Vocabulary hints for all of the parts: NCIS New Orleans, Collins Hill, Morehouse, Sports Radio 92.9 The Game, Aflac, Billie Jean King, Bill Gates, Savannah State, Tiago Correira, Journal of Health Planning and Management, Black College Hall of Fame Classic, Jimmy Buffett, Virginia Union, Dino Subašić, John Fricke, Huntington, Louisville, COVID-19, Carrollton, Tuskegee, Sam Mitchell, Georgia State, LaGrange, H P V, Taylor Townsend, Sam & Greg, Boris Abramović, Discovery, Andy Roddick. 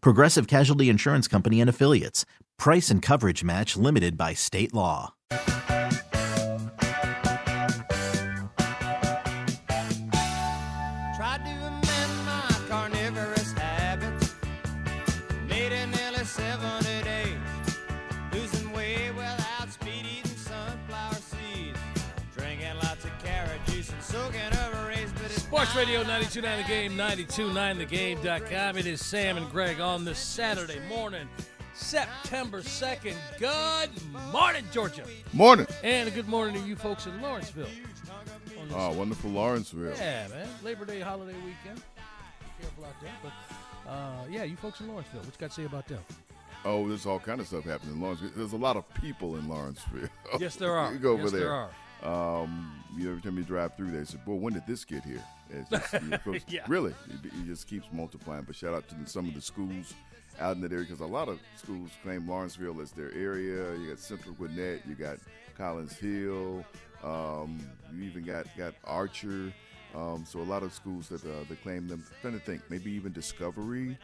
Progressive Casualty Insurance Company and Affiliates. Price and coverage match limited by state law. Sports Radio 92.9 The Game, 92.9thegame.com. It is Sam and Greg on this Saturday morning, September 2nd. Good morning, Georgia. Morning. And a good morning to you folks in Lawrenceville. Oh, wonderful Lawrenceville. Yeah, man. Labor Day holiday weekend. Be careful out there. But, yeah, you folks in Lawrenceville, what you got to say about them? Oh, there's all kind of stuff happening in Lawrenceville. There's a lot of people in Lawrenceville. Yes, there are. You go over yes, there. Are. Every time you drive through there, you say, boy, when did this get here? Just, yeah. Really, it just keeps multiplying. But shout out to some of the schools out in that area, because a lot of schools claim Lawrenceville as their area. You got Central Gwinnett, you got Collins Hill, you even got Archer. So a lot of schools that they claim them. I'm trying to think, maybe even Discovery.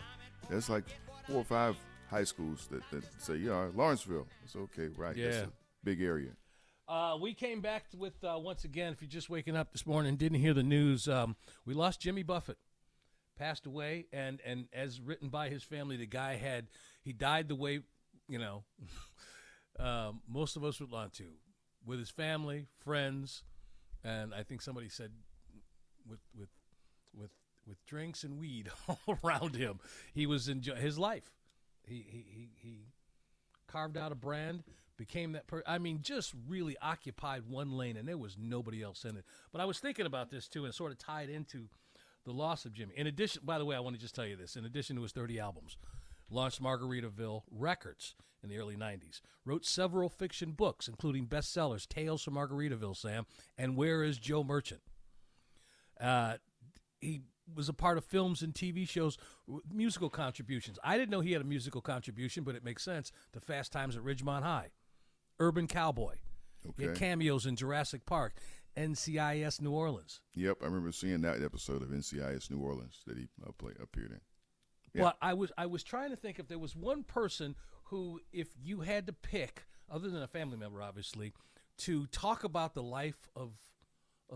There's like 4 or 5 high schools that say, yeah, Lawrenceville. It's okay, right? Yeah. That's a big area. We came back with, once again, if you're just waking up this morning and didn't hear the news, we lost Jimmy Buffett, passed away, and as written by his family, the guy he died the way, you know, most of us would want to, with his family, friends, and I think somebody said with drinks and weed all around him. He was enjoying his life. He carved out a brand. Became that person. I mean, just really occupied one lane, and there was nobody else in it. But I was thinking about this, too, and sort of tied into the loss of Jimmy. In addition, by the way, I want to just tell you this. In addition to his 30 albums, launched Margaritaville Records in the early 90s, wrote several fiction books, including bestsellers, Tales from Margaritaville, Sam, and Where is Joe Merchant? He was a part of films and TV shows, musical contributions. I didn't know he had a musical contribution, but it makes sense, to Fast Times at Ridgemont High. Urban Cowboy. Okay. He had cameos in Jurassic Park, NCIS New Orleans. Yep, I remember seeing that episode of NCIS New Orleans that he appeared in. Yeah. But I was trying to think if there was one person who, if you had to pick, other than a family member, obviously, to talk about the life of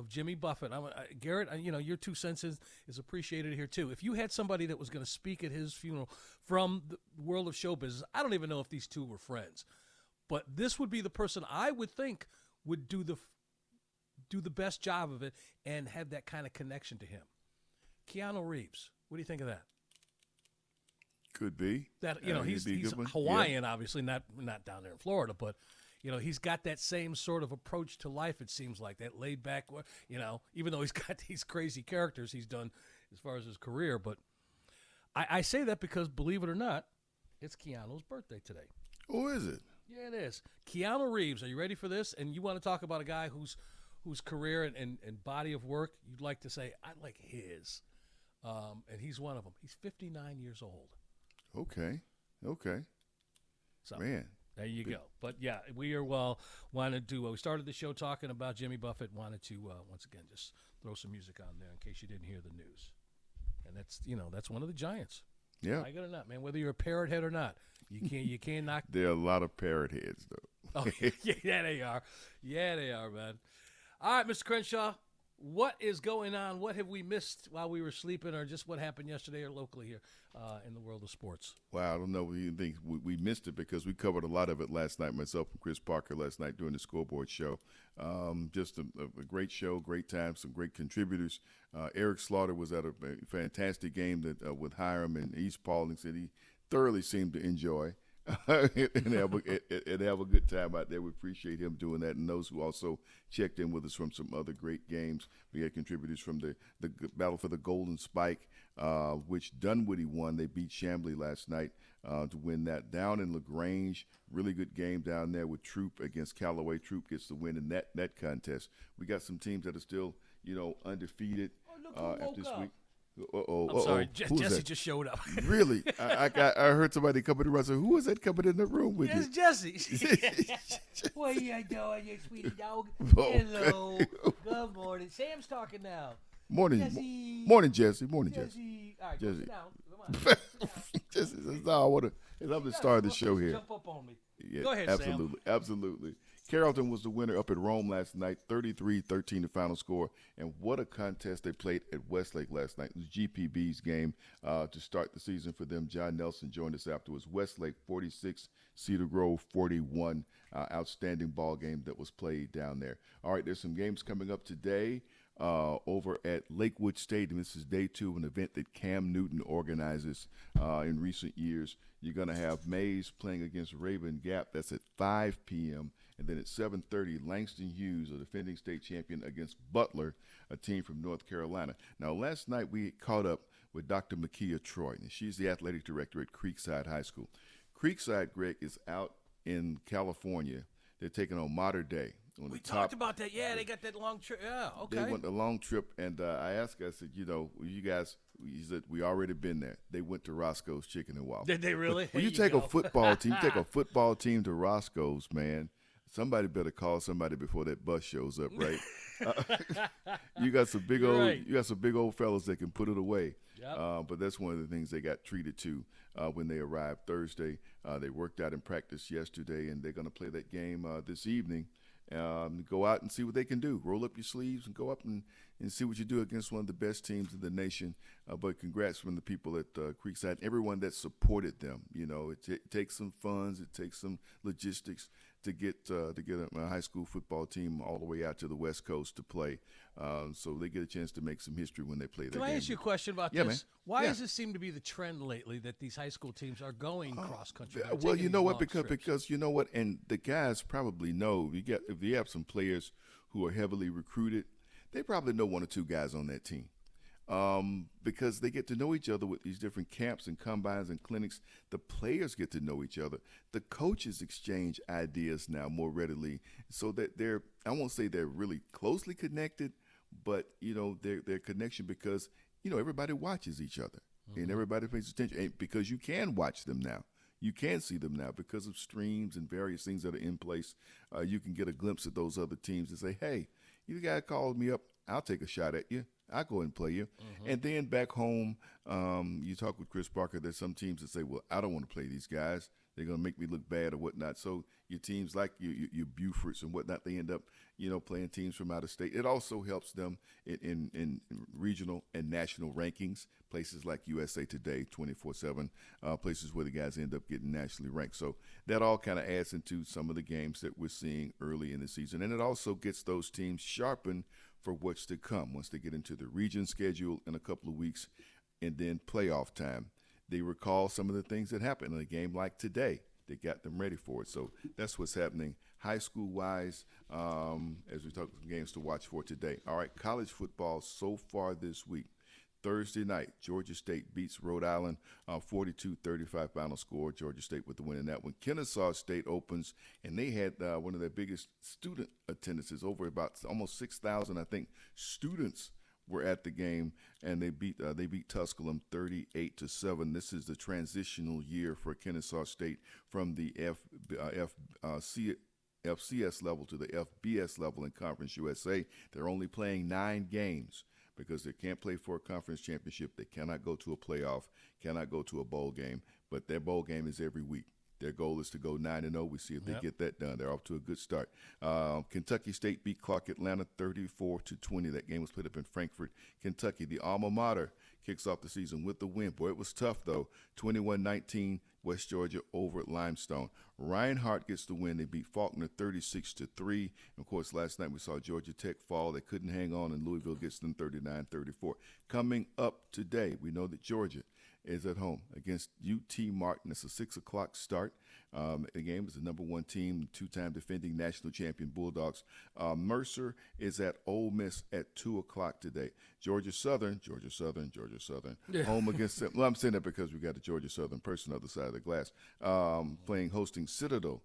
Jimmy Buffett. Garrett, you know, your 2 cents is appreciated here too. If you had somebody that was going to speak at his funeral from the world of show business, I don't even know if these two were friends. But this would be the person I would think would do the best job of it and have that kind of connection to him. Keanu Reeves. What do you think of that? Could be. That you know, he's Hawaiian, yeah. Obviously, not down there in Florida, but you know, he's got that same sort of approach to life, it seems like, that laid back, you know, even though he's got these crazy characters he's done as far as his career. But I say that because, believe it or not, it's Keanu's birthday today. Oh, is it? Yeah, it is. Keanu Reeves, are you ready for this? And you want to talk about a guy whose career and body of work, you'd like to say, I like his. And he's one of them. He's 59 years old. Okay. So, man. There you go. But, yeah, we are wanted to we started the show talking about Jimmy Buffett, wanted to, once again, just throw some music on there in case you didn't hear the news. And that's one of the giants. Yeah. I got it or not, man, whether you're a parrot head or not. You can't knock. There are a lot of parrot heads, though. Oh, yeah, they are. Yeah, they are, man. All right, Mr. Crenshaw, What is going on? What have we missed while we were sleeping, or just what happened yesterday or locally here in the world of sports? Well, I don't know. We think we missed it because we covered a lot of it last night, myself and Chris Parker last night during the scoreboard show. Just a great show, great time, some great contributors. Eric Slaughter was at a fantastic game that with Hiram and East Paulding that he thoroughly seemed to enjoy. and have a good time out there. We appreciate him doing that, and those who also checked in with us from some other great games. We had contributors from the battle for the Golden Spike, which Dunwoody won. They beat Chamblee last night to win that. Down in LaGrange, really good game down there with Troop against Callaway. Troop gets the win in that contest. We got some teams that are still, undefeated after this week. I'm sorry, Jesse just showed up. Really? I heard somebody coming around. I said, who was that coming in the room with you? That's Jesse. What are you doing, you sweetie dog? Okay. Hello. Good morning. Sam's talking now. Morning, Jesse. Morning, Jesse. Morning, Jesse. All right, Jesse. Sit down. Come on. Jesse, that's all I want to. I'm the star of the show here. Jump up on me. Yeah, go ahead, absolutely, Sam. Absolutely. Carrollton was the winner up at Rome last night, 33-13 the final score. And what a contest they played at Westlake last night. It was GPB's game to start the season for them. John Nelson joined us afterwards. Westlake 46, Cedar Grove 41. Outstanding ball game that was played down there. All right, there's some games coming up today over at Lakewood Stadium. This is day two of an event that Cam Newton organizes in recent years. You're going to have Mays playing against Raven Gap. That's at 5 p.m. And then at 7:30, Langston Hughes, a defending state champion, against Butler, a team from North Carolina. Now, last night we caught up with Dr. Makia Troy, and she's the athletic director at Creekside High School. Creekside, Greg, is out in California. They're taking on Modern Day. We talked about that. Yeah, they got that long trip. Yeah, okay. They went a long trip, and I asked her, I said, you guys, he said, we already been there. They went to Roscoe's Chicken and Waffle. Did they really? When you take a football team, to Roscoe's, man, somebody better call somebody before that bus shows up, right? You got some big old, right. You got some big old fellas that can put it away. Yep. But that's one of the things they got treated to when they arrived Thursday. They worked out in practice yesterday, and they're going to play that game this evening. Go out and see what they can do. Roll up your sleeves and go up and see what you do against one of the best teams in the nation. But congrats from the people at Creekside, everyone that supported them. It takes some funds, it takes some logistics to get a high school football team all the way out to the West Coast to play. So they get a chance to make some history when they play that game. Can I ask you a question about this? Man. Why does this seem to be the trend lately that these high school teams are going cross-country? Well, because and the guys probably know, if you have some players who are heavily recruited, they probably know one or two guys on that team. Because they get to know each other with these different camps and combines and clinics. The players get to know each other. The coaches exchange ideas now more readily so that I won't say they're really closely connected, but, their connection because, everybody watches each other and everybody pays attention and because you can watch them now. You can see them now because of streams and various things that are in place. You can get a glimpse of those other teams and say, hey, you guy called me up. I'll take a shot at you. I'll go and play you. Mm-hmm. And then back home, you talk with Chris Parker. There's some teams that say, well, I don't want to play these guys. They're going to make me look bad or whatnot. So your teams like your Bufords and whatnot, they end up, playing teams from out of state. It also helps them in regional and national rankings, places like USA Today, 24/7, places where the guys end up getting nationally ranked. So that all kind of adds into some of the games that we're seeing early in the season. And it also gets those teams sharpened for what's to come once they get into the region schedule in a couple of weeks and then playoff time. They recall some of the things that happened in a game like today that got them ready for it. So that's what's happening high school-wise as we talk some games to watch for today. All right, college football so far this week. Thursday night, Georgia State beats Rhode Island 42-35 final score. Georgia State with the win in that one. Kennesaw State opens, and they had one of their biggest student attendances, over about almost 6,000, I think, students were at the game, and they beat Tusculum 38-7. This is the transitional year for Kennesaw State from the FCS level to the FBS level in Conference USA. They're only playing 9 games because they can't play for a conference championship. They cannot go to a playoff, cannot go to a bowl game, but their bowl game is every week. Their goal is to go 9-0. We see if they get that done. They're off to a good start. Kentucky State beat Clark Atlanta 34-20. That game was played up in Frankfort, Kentucky. The alma mater kicks off the season with the win. Boy, it was tough, though. 21-19, West Georgia over Limestone. Reinhardt gets the win. They beat Faulkner 36-3. Of course, last night we saw Georgia Tech fall. They couldn't hang on, and Louisville gets them 39-34. Coming up today, we know that Georgia is at home against UT Martin. It's a 6 o'clock start. The game is the number one team, two-time defending national champion Bulldogs. Mercer is at Ole Miss at 2 o'clock today. Georgia Southern. Yeah. Home against them. Well, I'm saying that because we got a Georgia Southern person on the other side of the glass playing, hosting Citadel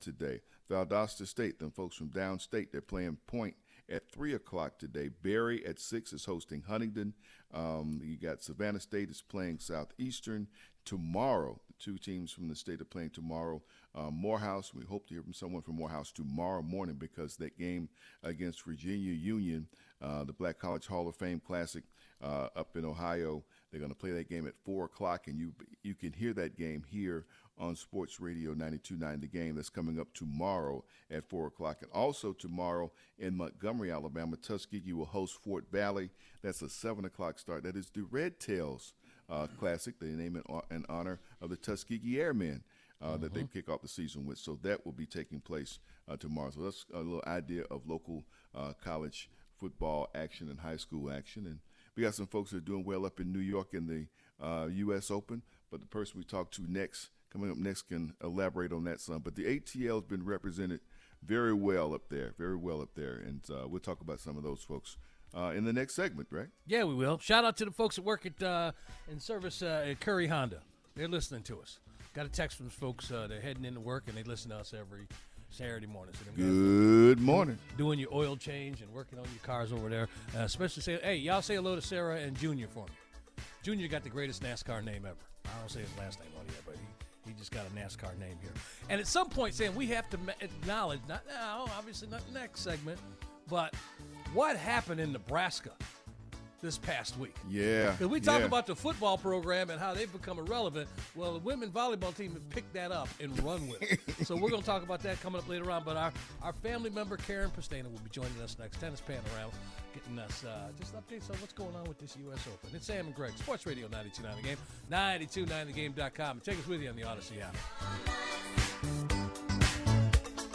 today. Valdosta State, them folks from downstate, they're playing Point at 3 o'clock today. Barry at 6 is hosting Huntington. You got Savannah State is playing Southeastern tomorrow. The two teams from the state are playing tomorrow. Morehouse, we hope to hear from someone from Morehouse tomorrow morning because that game against Virginia Union, the Black College Hall of Fame Classic up in Ohio, they're going to play that game at 4 o'clock, and you can hear that game here on Sports Radio 92.9 The Game. That's coming up tomorrow at 4 o'clock. And also tomorrow in Montgomery, Alabama, Tuskegee will host Fort Valley. That's a 7 o'clock start. That is the Red Tails Classic. They name it in honor of the Tuskegee Airmen that they kick off the season with. So that will be taking place tomorrow. So that's a little idea of local college football action and high school action. And we got some folks that are doing well up in New York in the U.S. Open. But the person we talk to next, coming up next, can elaborate on that some. But the ATL has been represented very well up there. And we'll talk about some of those folks in the next segment, right? Yeah, we will. Shout out to the folks that work at in service at Curry Honda. They're listening to us. Got a text from folks. They're heading into work, and they listen to us every Saturday morning. So good morning. Doing your oil change and working on your cars over there. Especially say, hey, y'all say hello to Sarah and Junior for me. Junior got the greatest NASCAR name ever. I don't say his last name on here, but he just got a NASCAR name here. And at some point, saying we have to acknowledge, not now, obviously not next segment, but what happened in Nebraska this past week? Yeah. Because we talk about the football program and how they've become irrelevant. Well, the women volleyball team has picked that up and run with it. So we're going to talk about that coming up later on. But our family member, Karen Pestana, will be joining us next. Tennis Panorama, getting us just updates on what's going on with this U.S. Open. It's Sam and Greg, Sports Radio 92.9 The Game, 92.9thegame.com. And take us with you on the Odyssey app.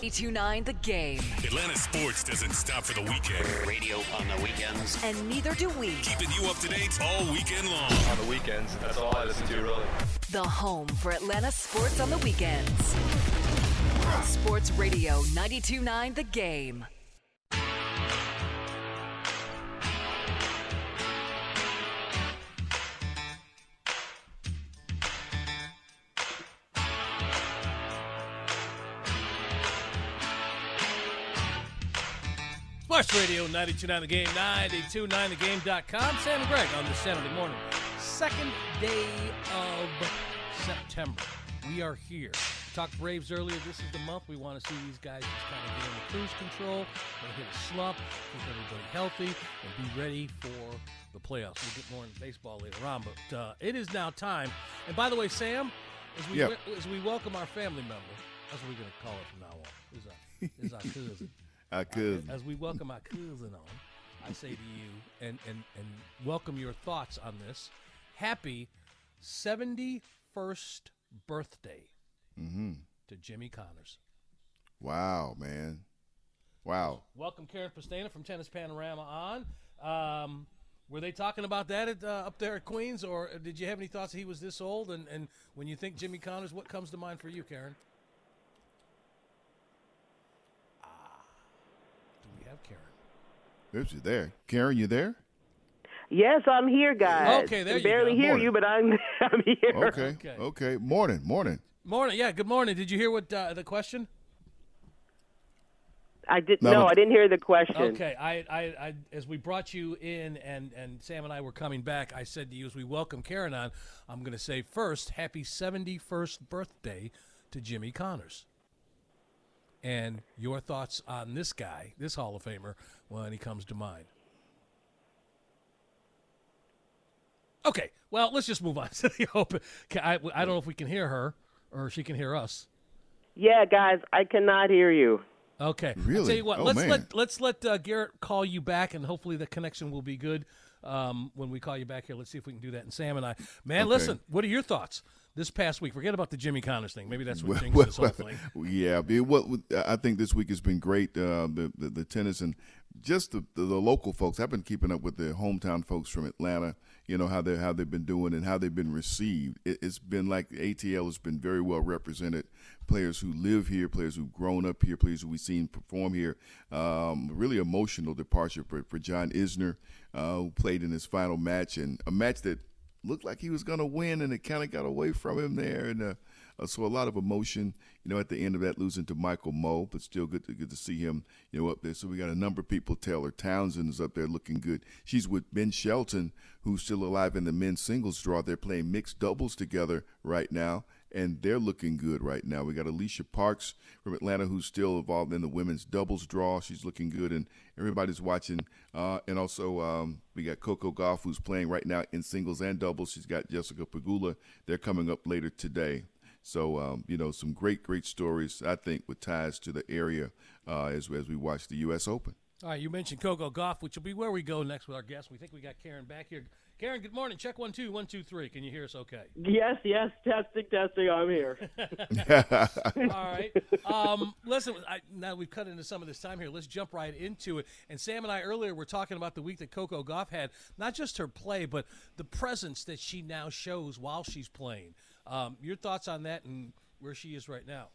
92.9 The Game. Atlanta sports doesn't stop for the weekend. Radio on the weekends. And neither do we. Keeping you up to date all weekend long. On the weekends, that's all I listen to, really. The home for Atlanta sports on the weekends. Sports Radio 92.9 The Game. Sports Radio 92.9 The Game, 92.9thegame.com. Sam and Greg on this Saturday morning, second day of September. We are here. We talked Braves earlier. This is the month we want to see these guys just kind of get in the cruise control, don't hit a slump, keep everybody healthy, and be ready for the playoffs. We'll get more into baseball later on, but it is now time. And by the way, Sam, as we welcome our family member, that's what we're going to call it from now on, is our cousin. Our cousin. As we welcome our cousin on, I say to you, and welcome your thoughts on this, happy 71st birthday to Jimmy Connors. Wow, man. Wow. Welcome Karen Pestana from Tennis Panorama on. Were they talking about that up there at Queens, or did you have any thoughts that he was this old? And when you think Jimmy Connors, what comes to mind for you, Karen? Karen. Oops, you there? Yes, I'm here, guys. Okay, there you go. I barely hear you, but I'm here. Okay. Morning. Yeah, good morning. Did you hear what the question? I didn't. No, I didn't hear the question. Okay, I as we brought you in and Sam and I were coming back, I said to you as we welcome Karen on, I'm going to say first, happy 71st birthday to Jimmy Connors. And your thoughts on this guy, this Hall of Famer, when he comes to mind. Okay, well, let's just move on to the Open. I don't know if we can hear her. or she can hear us. Yeah, guys, I cannot hear you. Okay. Really? I'll tell you what, let's let Garrett call you back, and hopefully the connection will be good when we call you back here. Let's see if we can do that. And Sam and I. Man, okay. Listen, what are your thoughts this past week? Forget about the Jimmy Connors thing. Maybe that's what changed this whole thing. Yeah. I think this week has been great, the tennis and just the local folks. I've been keeping up with the hometown folks from Atlanta, you know, how they've been doing and how they've been received. It's been like ATL has been very well represented. Players who live here, players who've grown up here, players who we've seen perform here. Really emotional departure for John Isner, who played in his final match, and a match that looked like he was going to win, and it kind of got away from him there. And so a lot of emotion, you know, at the end of that, losing to Michael Moe, but still good to see him, you know, up there. So we got a number of people. Taylor Townsend is up there looking good. She's with Ben Shelton, who's still alive in the men's singles draw. They're playing mixed doubles together right now, and they're looking good right now. We got Alicia Parks from Atlanta, who's still involved in the women's doubles draw. She's looking good, and everybody's watching. And also we got Coco Gauff, who's playing right now in singles and doubles. She's got Jessica Pegula. They're coming up later today. So, you know, some great, great stories, I think, with ties to the area as we watch the U.S. Open. All right, you mentioned Coco Gauff, which will be where we go next with our guest. We think we got Karen back here. Karen, good morning. Check 1, 2, 1, 2, 3. Can you hear us okay? Yes. Testing. I'm here. All right. Listen, now we've cut into some of this time here. Let's jump right into it. And Sam and I earlier were talking about the week that Coco Gauff had, not just her play, but the presence that she now shows while she's playing. Your thoughts on that and where she is right now?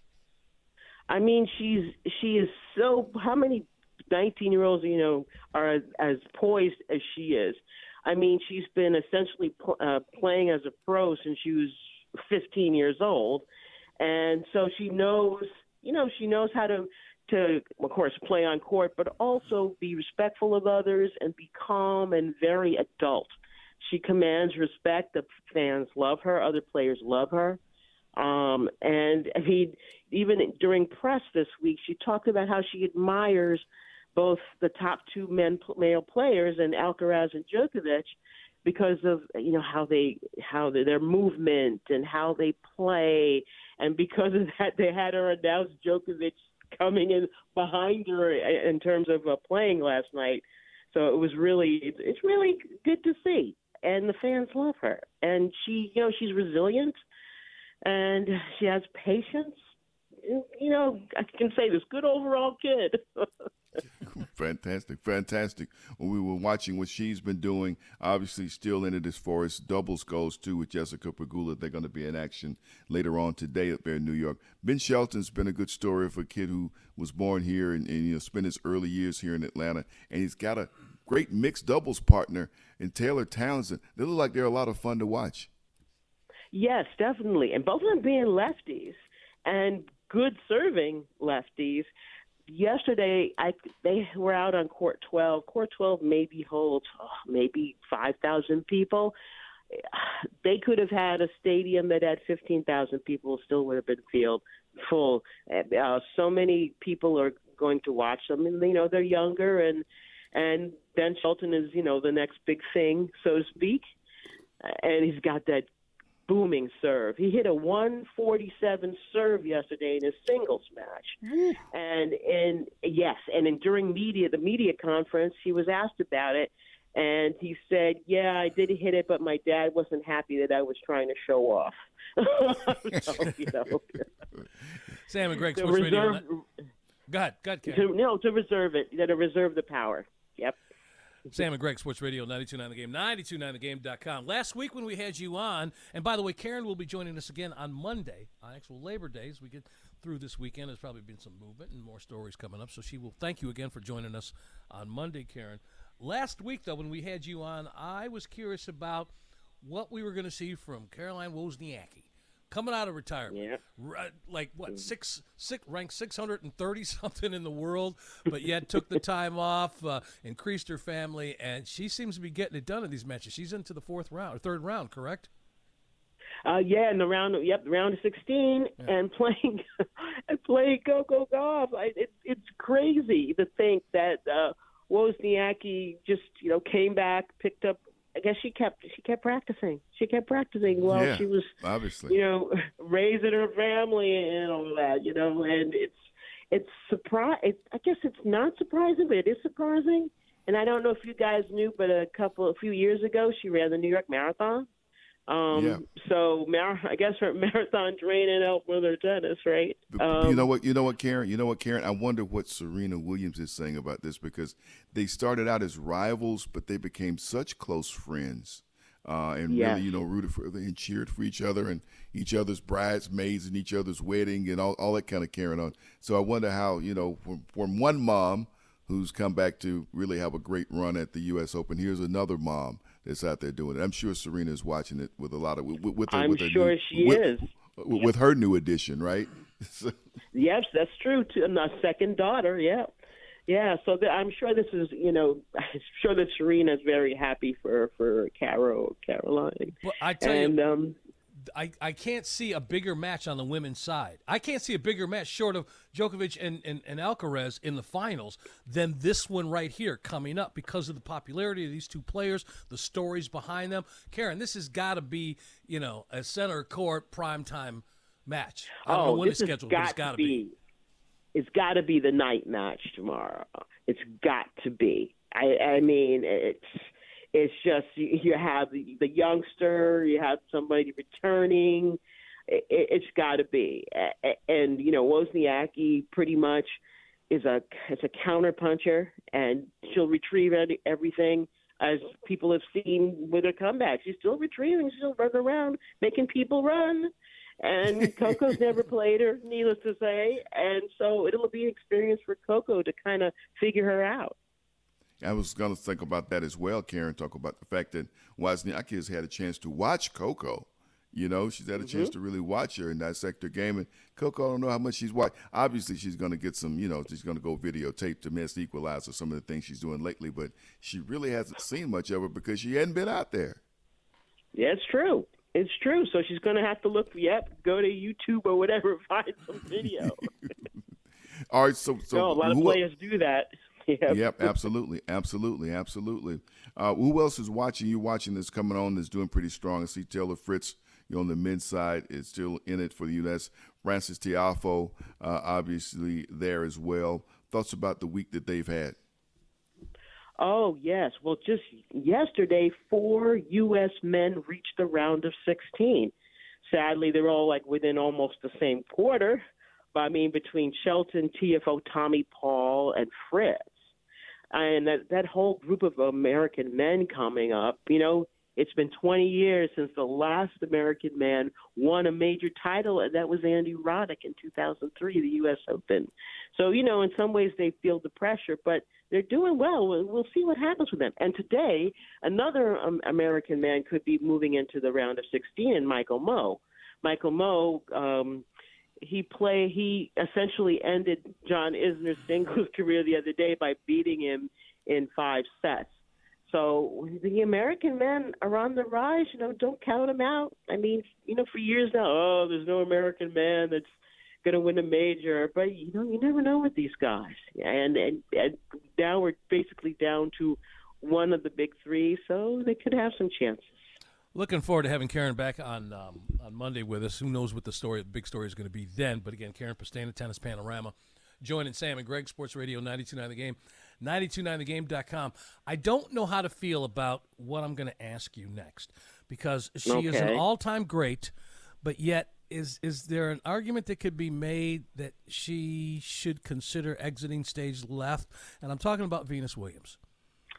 I mean, she is so – how many 19-year-olds, you know, are as poised as she is? I mean, she's been essentially playing as a pro since she was 15 years old, and so she knows, you know, she knows how to of course, play on court, but also be respectful of others and be calm and very adult. She commands respect. The fans love her. Other players love her. And even during press this week, she talked about how she admires both the top two male players, and Alcaraz and Djokovic, because of, you know, how they their movement and how they play, and because of that, they had her announce Djokovic coming in behind her in terms of playing last night. So it was really, it's really good to see, and the fans love her, and she, you know, she's resilient, and she has patience. You know, I can say this, good overall kid. Fantastic. When we were watching what she's been doing, obviously still in it as far as doubles goes, too, with Jessica Pegula. They're going to be in action later on today up there in New York. Ben Shelton's been a good story for a kid who was born here and you know, spent his early years here in Atlanta, and he's got a great mixed doubles partner in Taylor Townsend. They look like they're a lot of fun to watch. Yes, definitely, and both of them being lefties and good serving lefties. Yesterday, they were out on Court 12. Court 12 maybe holds maybe 5,000 people. They could have had a stadium that had 15,000 people, still would have been filled full. So many people are going to watch them, and you know they're younger, and Ben Shelton is, you know, the next big thing, so to speak, and he's got that booming serve. He hit a 147 serve yesterday in his singles match. And during the media conference, he was asked about it, and he said, "Yeah, I did hit it, but my dad wasn't happy that I was trying to show off." So, you know. Sam and Greg, Sports Radio. Go ahead, Ken. To reserve it, to reserve the power. Yep. Sam and Greg, Sports Radio 92.9 The Game, 92.9thegame.com. Last week when we had you on, and by the way, Karen will be joining us again on Monday, on actual Labor Day, as we get through this weekend. There's probably been some movement and more stories coming up, so she will thank you again for joining us on Monday, Karen. Last week, though, when we had you on, I was curious about what we were going to see from Caroline Wozniacki coming out of retirement. Yeah. Ranked 630-something in the world, but yet took the time off, increased her family, and she seems to be getting it done in these matches. She's into the third round, correct? Yeah, in the round of 16, yeah. And playing Coco Gauff. It's crazy to think that Wozniacki just, you know, came back, picked up I guess she kept practicing while she was obviously, raising her family and all that, and I guess it's not surprising, but it is surprising. And I don't know if you guys knew, but a few years ago, she ran the New York Marathon. So I guess her marathon training helped with her tennis, right? You know what, Karen? I wonder what Serena Williams is saying about this, because they started out as rivals, but they became such close friends, really, rooted for and cheered for each other and each other's bridesmaids and each other's wedding and all that kind of carrying on. So I wonder how, from one mom who's come back to really have a great run at the U.S. Open, here's another mom that's out there doing it. I'm sure Serena is watching it with a lot of with her new addition, right? So. Yes, that's true. To my second daughter, yeah. So I'm sure this is, I'm sure that Serena is very happy for Caroline. Well, I tell you, I can't see a bigger match on the women's side. I can't see a bigger match short of Djokovic and Alcaraz in the finals than this one right here coming up because of the popularity of these two players, the stories behind them. Karen, this has got to be, a center court primetime match. I don't know when it's scheduled, but it's got to be. It's got to be the night match tomorrow. It's got to be. I mean, it's... It's just you have the youngster, you have somebody returning. It's got to be, and Wozniacki pretty much is a counter puncher, and she'll retrieve everything, as people have seen with her comeback. She's still retrieving, she's still running around, making people run. And Coco's never played her, needless to say, and so it'll be an experience for Coco to kind of figure her out. I was going to think about that as well, Karen, talk about the fact that Wozniacki has had a chance to watch Coco. She's had a chance to really watch her and dissect her game. And Coco, I don't know how much she's watched. Obviously, she's going to get some, she's going to go videotape to Miss Equalize or some of the things she's doing lately. But she really hasn't seen much of her because she hadn't been out there. Yeah, it's true. It's true. So she's going to have to go to YouTube or whatever, find some video. All right. So a lot of players do that. Yep, absolutely. Who else is watching you? Watching this coming on is doing pretty strong. I see Taylor Fritz, on the men's side, is still in it for the U.S. Francis Tiafoe, obviously there as well. Thoughts about the week that they've had? Oh yes, well, just yesterday, 4 U.S. men reached the round of 16. Sadly, they're all within almost the same quarter. I mean, between Shelton, TFO, Tommy, Paul, and Fritz. And that whole group of American men coming up, it's been 20 years since the last American man won a major title, and that was Andy Roddick in 2003, the U.S. Open. So, in some ways they feel the pressure, but they're doing well. We'll see what happens with them. And today, another American man could be moving into the round of 16, Michael Moe. Michael Moe, He essentially ended John Isner's singles career the other day by beating him in 5 sets. So the American men are on the rise. Don't count them out. I mean, for years now, there's no American man that's going to win a major. But you never know with these guys. And now we're basically down to one of the big three, so they could have some chances. Looking forward to having Karen back on Monday with us. Who knows what the big story is going to be then. But again, Karen Pastana, Tennis Panorama, joining Sam and Greg, Sports Radio 92.9 The Game, 92.9thegame.com. I don't know how to feel about what I'm going to ask you next, because she is an all-time great, but yet is there an argument that could be made that she should consider exiting stage left? And I'm talking about Venus Williams.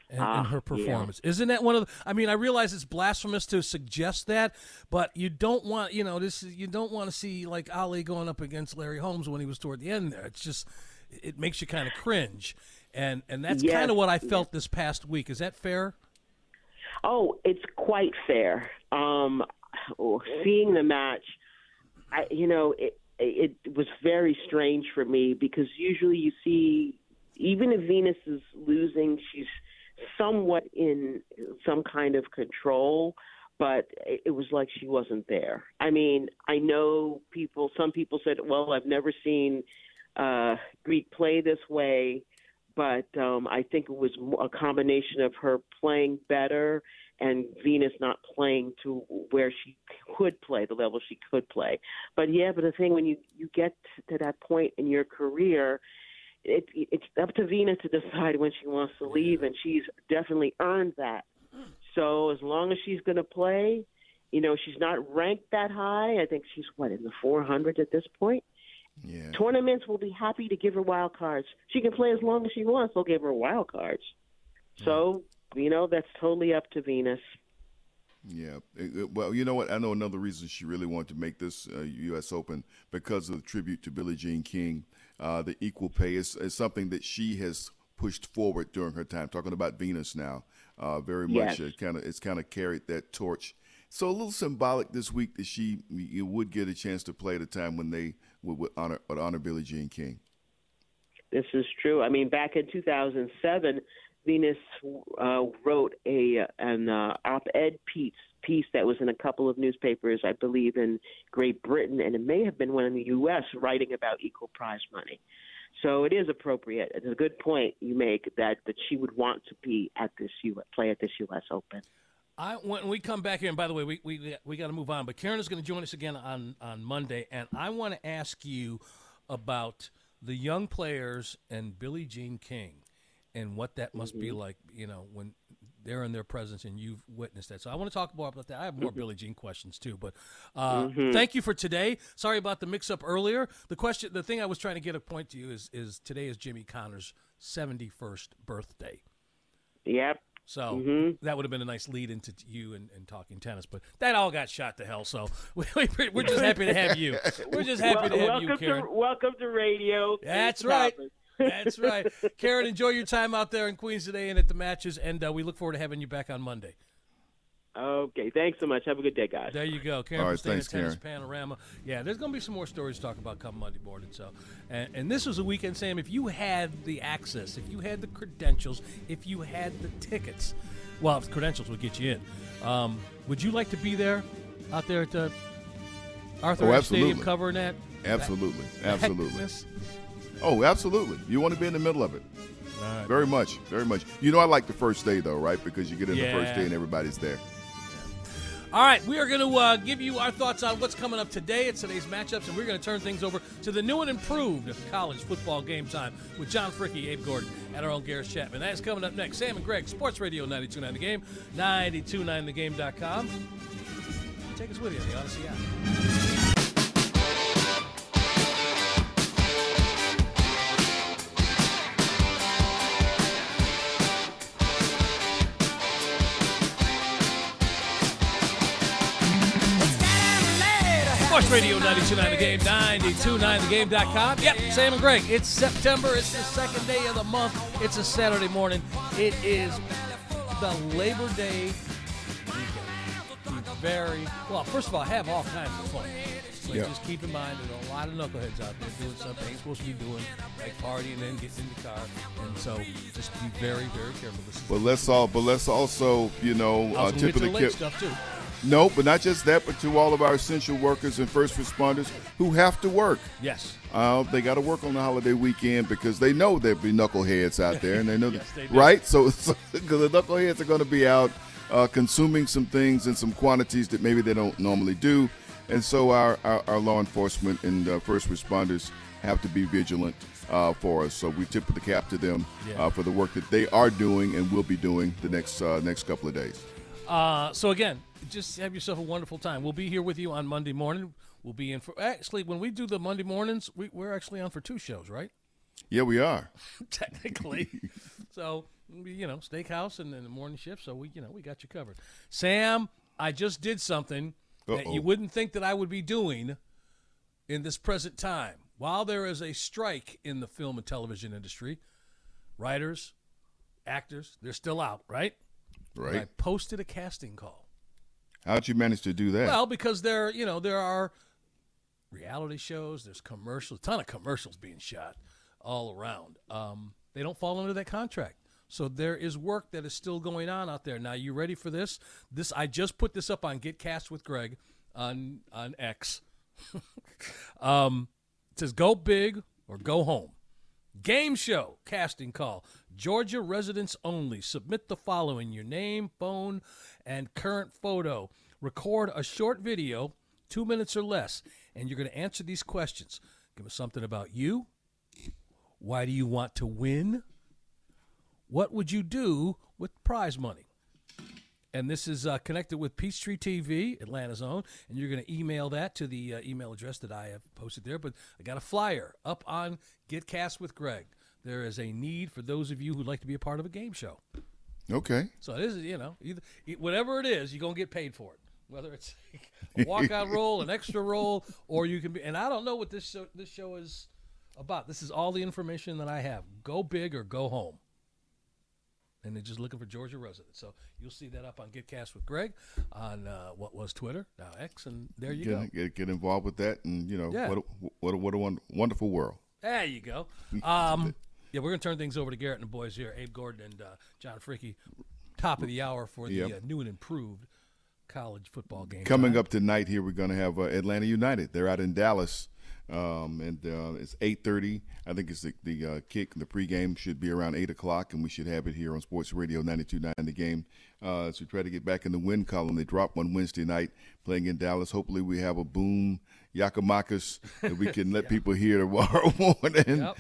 And her performance. Yeah. Isn't that one of the, I realize it's blasphemous to suggest that, but you don't want, you don't want to see Ali going up against Larry Holmes when he was toward the end there. It's just, it makes you kind of cringe. And that's kind of what I felt this past week. Is that fair? Oh, it's quite fair. Seeing the match, it was very strange for me, because usually you see, even if Venus is losing, she's somewhat in some kind of control, but it was like she wasn't there. I mean, I know some people said, well, I've never seen Greek play this way, but I think it was a combination of her playing better and Venus not playing to where she could play, the level she could play. But yeah, but the thing when you get to that point in your career, it's up to Venus to decide when she wants to leave, and she's definitely earned that. So as long as she's going to play, you know, she's not ranked that high. I think she's, in the 400s at this point? Yeah. Tournaments will be happy to give her wild cards. She can play as long as she wants. They'll give her wild cards. So, you know, that's totally up to Venus. Yeah. Well, you know what? I know another reason she really wanted to make this U.S. Open, because of the tribute to Billie Jean King. The equal pay is something that she has pushed forward during her time. Talking about Venus now, very much. Yes. It's kind of carried that torch. So a little symbolic this week that you would get a chance to play at a time when they would honor Billie Jean King. This is true. I mean, back in 2007, Venus wrote an op-ed piece that was in a couple of newspapers, I believe, in Great Britain, and it may have been one in the U.S., writing about equal prize money. So it is appropriate. It's a good point you make that she would want to be at this play at this U.S. Open. When we come back here, and by the way, we got to move on, but Karen is going to join us again on Monday, and I want to ask you about the young players and Billie Jean King and what that must be like, you know, when they're in their presence and you've witnessed that. So I want to talk more about that. I have more Billie Jean questions too, but thank you for today. Sorry about the mix-up earlier. The thing I was trying to get a point to you is today is Jimmy Connor's 71st birthday. Yep. So that would have been a nice lead into you and talking tennis, but that all got shot to hell. So we're just happy to have you. We're just happy to have you, Karen. Welcome to radio. That's right. That's right. Karen, enjoy your time out there in Queens today and at the matches, and we look forward to having you back on Monday. Okay, thanks so much. Have a good day, guys. There you go. Karen from Tennis Panorama. Yeah, there's going to be some more stories to talk about come Monday morning. So, and this was a weekend, Sam, if you had the access, if you had the credentials, if you had the tickets, well, if credentials would get you in, would you like to be there out there at the Arthur Ashe Stadium covering that? Absolutely. Absolutely. Oh, absolutely. You want to be in the middle of it. Right. Very much. Very much. You know, I like the first day, though, right? Because you get in the first day and everybody's there. All right, we are going to give you our thoughts on what's coming up today at today's matchups, and we're going to turn things over to the new and improved college football game time with John Fricke, Abe Gordon, and our own Garris Chapman. That is coming up next. Sam and Greg, Sports Radio 92.9 The Game, 92.9thegame.com. Take us with you on the Odyssey app. Sports Radio 92.9 The Game, 92.9thegame.com. Yep, Sam and Greg, it's September. It's the second day of the month. It's a Saturday morning. It is the Labor Day weekend. First of all, have all kinds of fun. But just keep in mind there's a lot of knuckleheads out there doing something they ain't supposed to be doing, like partying and then getting in the car. And so just be very, very careful. But let's also, you know, tip of the cap stuff too. No, but not just that, but to all of our essential workers and first responders who have to work. Yes. They got to work on the holiday weekend because they know there'll be knuckleheads out there. And they know that, right? So because the knuckleheads are going to be out consuming some things in some quantities that maybe they don't normally do. And so our law enforcement and first responders have to be vigilant for us. So we tip the cap to them for the work that they are doing and will be doing the next couple of days. So again, just have yourself a wonderful time. We'll be here with you on Monday morning. We'll be in for actually when we do the Monday mornings, we're actually on for two shows, right? Yeah, we are technically. So you know, Steakhouse and then the morning shift. So we got you covered. Sam, I just did something that you wouldn't think that I would be doing in this present time. While there is a strike in the film and television industry, writers, actors, they're still out, right? Right. And I posted a casting call. How'd you manage to do that? Well, because there are reality shows, there's commercials, a ton of commercials being shot all around. They don't fall under that contract. So there is work that is still going on out there. Now, you ready for this? I just put this up on Get Cast with Greg on X. It says, go big or go home. Game show, casting call. Georgia residents only. Submit the following: your name, phone, and current photo. Record a short video, 2 minutes or less, and you're going to answer these questions. Give us something about you. Why do you want to win? What would you do with prize money? And this is connected with Peachtree TV, Atlanta's own, and you're going to email that to the email address that I have posted there. But I got a flyer up on Get Cast with Greg. There is a need for those of you who'd like to be a part of a game show. Okay. So this is, you know, either, whatever it is, you're going to get paid for it. Whether it's a walkout role, an extra role, or you can be. And I don't know what this show is about. This is all the information that I have. Go big or go home. And they're just looking for Georgia residents. So you'll see that up on Get Cast with Greg on what was Twitter, now X, and there you go. Get involved with that, and, you know, yeah. what a wonderful world. There you go. Yeah, we're going to turn things over to Garrett and the boys here, Abe Gordon and John Fricke, top of the hour for the new and improved college football game. Coming up tonight here, we're going to have Atlanta United. They're out in Dallas. And it's 8:30. I think it's the kick. The pregame should be around 8 o'clock, and we should have it here on Sports Radio 92.9 The Game. So try to get back in the win column. They dropped on Wednesday night playing in Dallas. Hopefully we have a boom Yakimakis that we can let people hear tomorrow morning.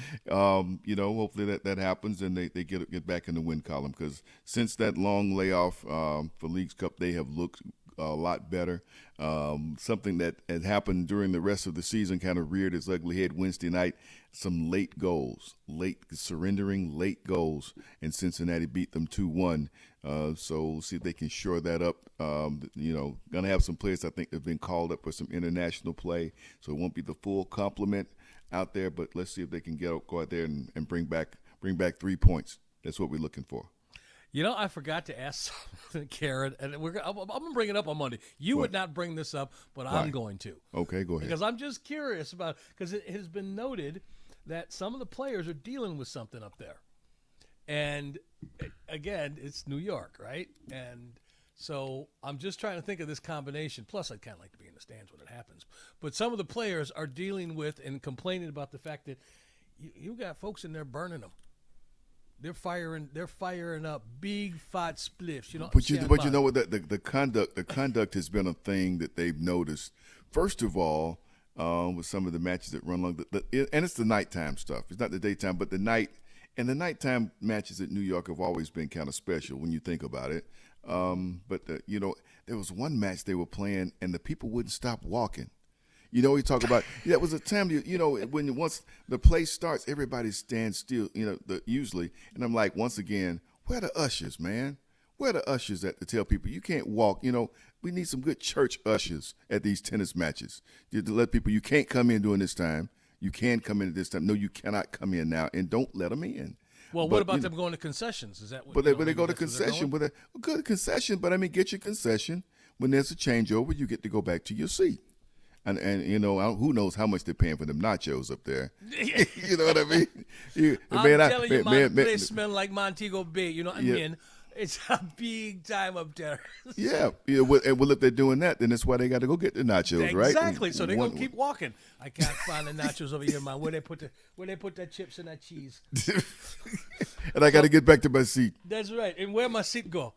Yep. Hopefully that happens and they get back in the win column, because since that long layoff for Leagues Cup, they have looked a lot better. Something that had happened during the rest of the season kind of reared its ugly head Wednesday night. Some late goals, late goals, and Cincinnati beat them 2-1. So we'll see if they can shore that up. Going to have some players I think have been called up for some international play, so it won't be the full complement out there. But let's see if they can go out there and bring back 3 points. That's what we're looking for. You know, I forgot to ask something, Karen, and I'm going to bring it up on Monday. You would not bring this up, but right. I'm going to. Okay, go ahead. Because I'm just curious because it has been noted that some of the players are dealing with something up there. And, again, it's New York, right? And so I'm just trying to think of this combination. Plus, I'd kind of like to be in the stands when it happens. But some of the players are dealing with and complaining about the fact that you got folks in there burning them. They're firing up big fat spliffs. You know, but you know what? The conduct has been a thing that they've noticed. First of all, with some of the matches that run along, and it's the nighttime stuff. It's not the daytime, but the night and the nighttime matches at New York have always been kind of special when you think about it. But there was one match they were playing, and the people wouldn't stop walking. You know, we talk about that was a time, when once the play starts, everybody stands still, usually. And I'm like, once again, where are the ushers, man? Where are the ushers at to tell people you can't walk? You know, we need some good church ushers at these tennis matches to let people, you can't come in during this time. You can come in at this time. No, you cannot come in now. And don't let them in. Well, what about them going to concessions? Is that what? But they go to concession. But good concession. But I mean, get your concession. When there's a changeover, you get to go back to your seat. And who knows how much they're paying for them nachos up there. You know what I mean? They smell like Montego Bay. You know what I mean? It's a big time up there. Yeah. Well, if they're doing that, then that's why they got to go get the nachos, right? Exactly. So they're going to keep walking. I can't find the nachos over here, man. Where they put that chips and that cheese? And I got to get back to my seat. That's right. And where my seat go?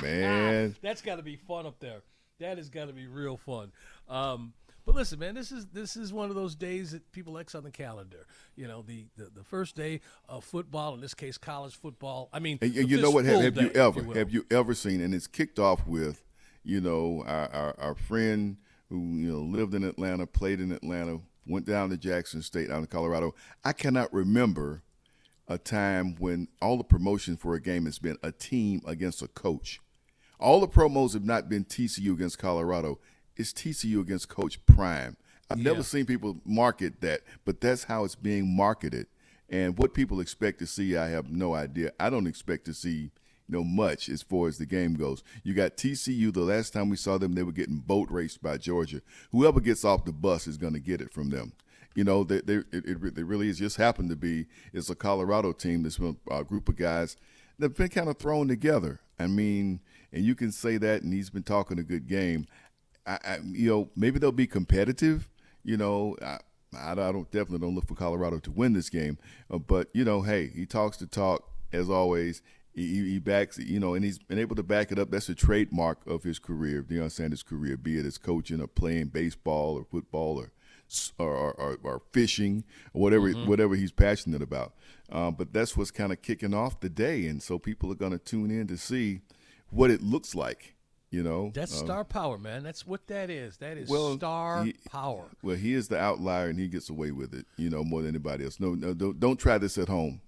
Man. That's got to be fun up there. That has got to be real fun. But listen, man, this is one of those days that people X on the calendar. You know, the first day of football, in this case, college football. I mean, and you know what? Have you ever seen? And it's kicked off with, our friend who lived in Atlanta, played in Atlanta, went down to Jackson State, down to Colorado. I cannot remember a time when all the promotion for a game has been a team against a coach. All the promos have not been TCU against Colorado. It's TCU against Coach Prime. I've never seen people market that, but that's how it's being marketed. And what people expect to see, I have no idea. I don't expect to see much as far as the game goes. You got TCU. The last time we saw them, they were getting boat raced by Georgia. Whoever gets off the bus is going to get it from them. You know, it really is just happened to be. It's a Colorado team. This group of guys that have been kind of thrown together. I mean, and you can say that, and he's been talking a good game. Maybe they'll be competitive. I definitely don't look for Colorado to win this game. But, you know, hey, he talks the talk as always. He backs, you know, and he's been able to back it up. That's a trademark of his career, Deion Sanders' career, be it his coaching or playing baseball or football or fishing or whatever he's passionate about. But that's what's kind of kicking off the day, and so people are going to tune in to see what it looks like. You know, that's star power, man. That's what that is. That is star power. Well, he is the outlier, and he gets away with it, you know, more than anybody else. No, don't try this at home.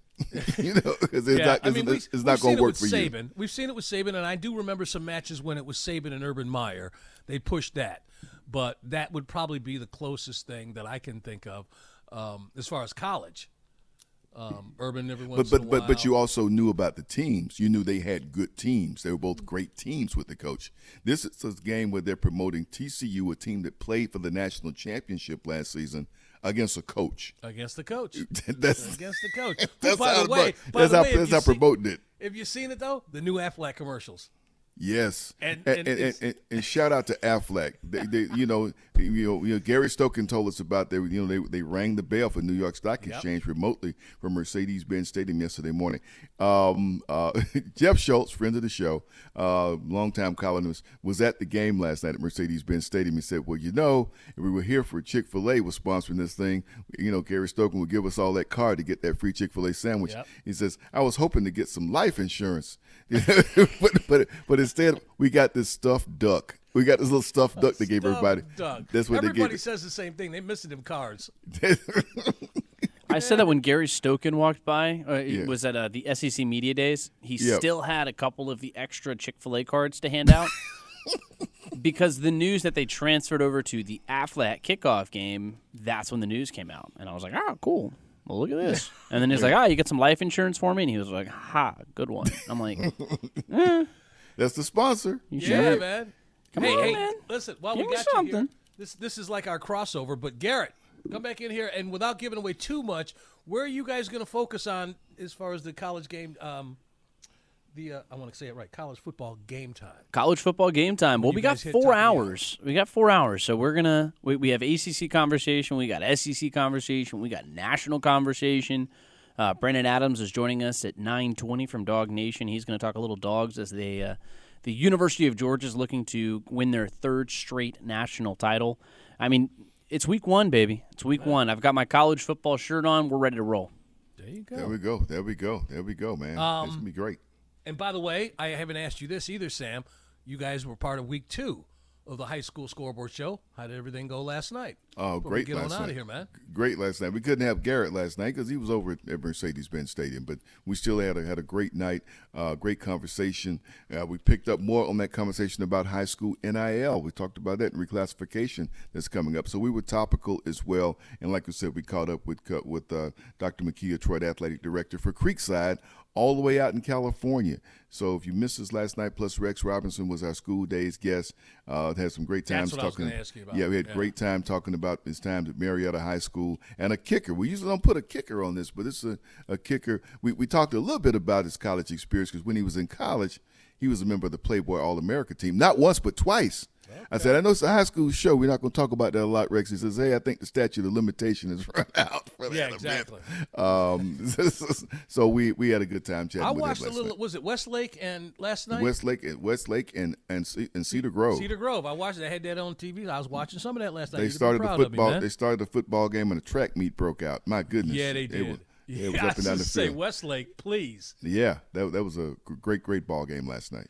You know, because it's not going to work for Saban. You. We've seen it with Saban, and I do remember some matches when it was Saban and Urban Meyer. They pushed that, but that would probably be the closest thing that I can think of as far as college. Urban, everyone. But you also knew about the teams. You knew they had good teams. They were both great teams with the coach. This is a game where they're promoting TCU, a team that played for the national championship last season, against a coach. Against the coach. That's against the coach. That's how they're promoting it. Have you seen it though? The new Aflac commercials. Yes, and shout out to Aflac. They Gary Stokin told us about they rang the bell for New York Stock Exchange remotely from Mercedes-Benz Stadium yesterday morning. Jeff Schultz, friend of the show, longtime columnist, was at the game last night at Mercedes-Benz Stadium. He said, "Well, you know, if we were here for Chick-fil-A was sponsoring this thing, you know, Gary Stokin would give us all that card to get that free Chick-fil-A sandwich." Yep. He says, "I was hoping to get some life insurance, but." Instead, we got this stuffed duck. We got this little stuffed duck they gave everybody. Duck. That's what everybody says the same thing. They missed them cards. I said that when Gary Stokin walked by. It was at the SEC Media Days. He still had a couple of the extra Chick-fil-A cards to hand out because the news that they transferred over to the Aflac kickoff game, that's when the news came out. And I was like, oh, cool. Well, look at this. And then he's like, you get some life insurance for me? And he was like, ha, good one. And I'm like, That's the sponsor. Yeah, man. Come on, man. Listen, while we got you here, this is like our crossover, but Garrett, come back in here, and without giving away too much, where are you guys going to focus on as far as the college game, I want to say it right, college football game time. College football game time. Well, we got 4 hours. So we're going to – we have ACC conversation. We got SEC conversation. We got national conversation. Brandon Adams is joining us at 9:20 from Dog Nation. He's going to talk a little dogs as the University of Georgia is looking to win their third straight national title. I mean, it's week one, baby. It's week one. I've got my college football shirt on. We're ready to roll. There you go. There we go, man. It's going to be great. And by the way, I haven't asked you this either, Sam. You guys were part of week two of the high school scoreboard show. How did everything go last night? Oh, great last night. Get on out of here, man. Great last night. We couldn't have Garrett last night because he was over at Mercedes-Benz Stadium, but we still had a great night, great conversation. We picked up more on that conversation about high school NIL. We talked about that and reclassification that's coming up. So we were topical as well, and like I said, we caught up with Dr. Makia Troy, the athletic director for Creekside, all the way out in California. So if you missed us last night, plus Rex Robinson was our school days guest. Had some great times talking. That's what I was going to ask you about. Yeah, we had great time talking about his times at Marietta High School and a kicker. We usually don't put a kicker on this, but this is a kicker. We talked a little bit about his college experience because when he was in college, he was a member of the Playboy All-America team. Not once, but twice. Okay. I said, I know it's a high school show. We're not going to talk about that a lot, Rex. He says, hey, I think the statute of limitation has run out. Exactly. So we had a good time chatting with him last night. I watched was it Westlake and last night? Westlake and Cedar Grove. Cedar Grove. I watched it. I had that on TV. I was watching some of that last night. They started the football game and a track meet broke out. My goodness. Yeah, they did. It was up and down the field. Westlake, please. Yeah, that was a great ball game last night.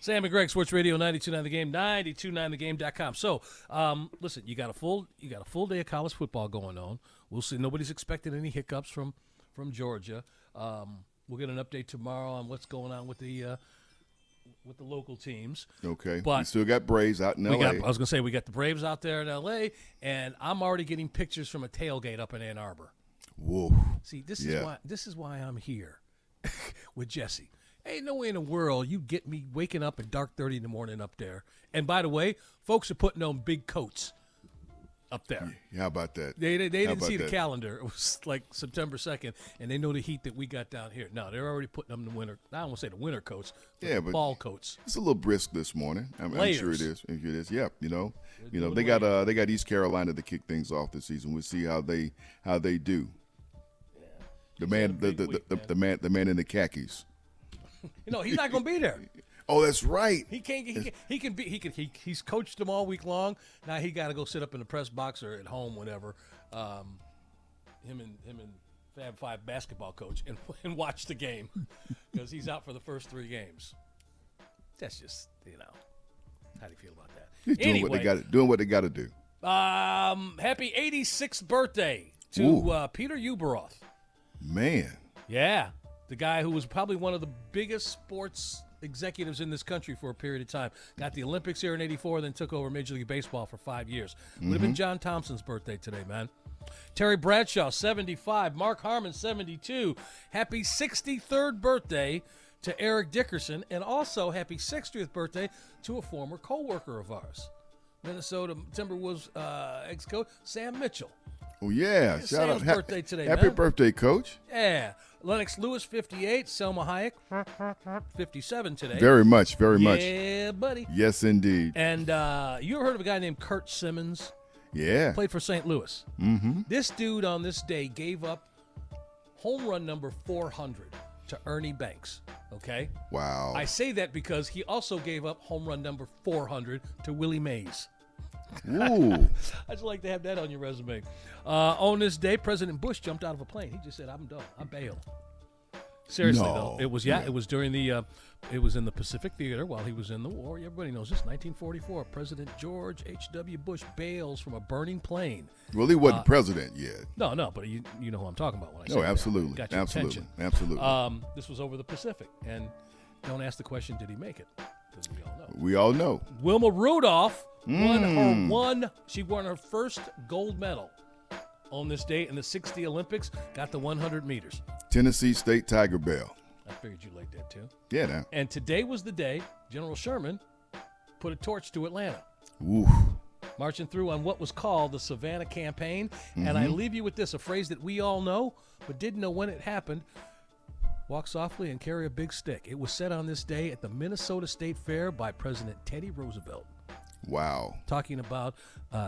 Sam and Greg, Sports Radio 92.9 The Game, 92.9thegame.com. So, listen, you got a full day of college football going on. We'll see. Nobody's expecting any hiccups from Georgia. We'll get an update tomorrow on what's going on with the local teams. Okay, but we still got Braves out in L.A. We got the Braves out there in L.A., and I'm already getting pictures from a tailgate up in Ann Arbor. Whoa! See, this is why I'm here with Jesse. Ain't no way in the world you get me waking up at dark 30 in the morning up there. And by the way, folks are putting on big coats. up there. How about that? They didn't see the calendar. It was like September 2nd, and they know the heat that we got down here. No, they're already putting them in the winter. I don't want to say the winter coats, but the fall coats. It's a little brisk this morning. I'm sure it is. Yep. You know they got East Carolina to kick things off this season. We'll see how they do. Yeah. The man in the khakis. No, he's not going to be there. Oh, that's right. He's coached them all week long. Now he got to go sit up in the press box or at home, whenever. Him and Fab Five basketball coach and watch the game because he's out for the first three games. That's just how do you feel about that? He's doing what they got to do. Happy 86th birthday to Peter Uberoth. Man. Yeah, the guy who was probably one of the biggest sports executives in this country for a period of time. Got the Olympics here in 84, then took over Major League Baseball for 5 years. Would have been John Thompson's birthday today, man. Terry Bradshaw, 75. Mark Harmon, 72. Happy 63rd birthday to Eric Dickerson, and also happy 60th birthday to a former co-worker of ours. Minnesota Timberwolves ex-coach, Sam Mitchell. Oh, yeah. Shout out. Birthday today, happy man. Birthday, Coach. Yeah. Lennox Lewis, 58. Selma Hayek, 57 today. Very much. Yeah, buddy. Yes, indeed. And you ever heard of a guy named Kurt Simmons? Yeah. Played for St. Louis. Mm-hmm. This dude on this day gave up home run number 400 to Ernie Banks. Okay? Wow. I say that because he also gave up home run number 400 to Willie Mays. Ooh. I'd just like to have that on your resume. On this day, President Bush jumped out of a plane. He just said, I'm done. I bail. Seriously, though. It was during the, it was in the Pacific Theater while he was in the war. Everybody knows this. 1944, President George H.W. Bush bails from a burning plane. Well, he wasn't president yet. No, but you know who I'm talking about when I say that. No, absolutely. Got your attention. Absolutely. This was over the Pacific. And don't ask the question, did he make it? Because we all know. Wilma Rudolph. She won her first gold medal on this day in the 60 Olympics. Got the 100 meters. Tennessee State Tiger Bell. I figured you liked that too. Yeah, now. And today was the day General Sherman put a torch to Atlanta. Ooh. Marching through on what was called the Savannah Campaign. Mm-hmm. And I leave you with this, a phrase that we all know, but didn't know when it happened. Walk softly and carry a big stick. It was said on this day at the Minnesota State Fair by President Teddy Roosevelt. Wow. Talking about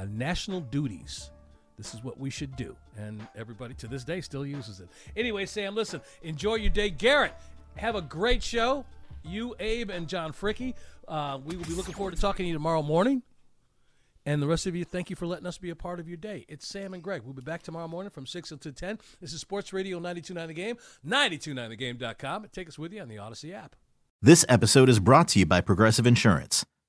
national duties. This is what we should do. And everybody to this day still uses it. Anyway, Sam, listen, enjoy your day. Garrett, have a great show. You, Abe, and John Fricke. We will be looking forward to talking to you tomorrow morning. And the rest of you, thank you for letting us be a part of your day. It's Sam and Greg. We'll be back tomorrow morning from 6 until 10. This is Sports Radio 92.9 The Game, 92.9thegame.com. Take us with you on the Odyssey app. This episode is brought to you by Progressive Insurance.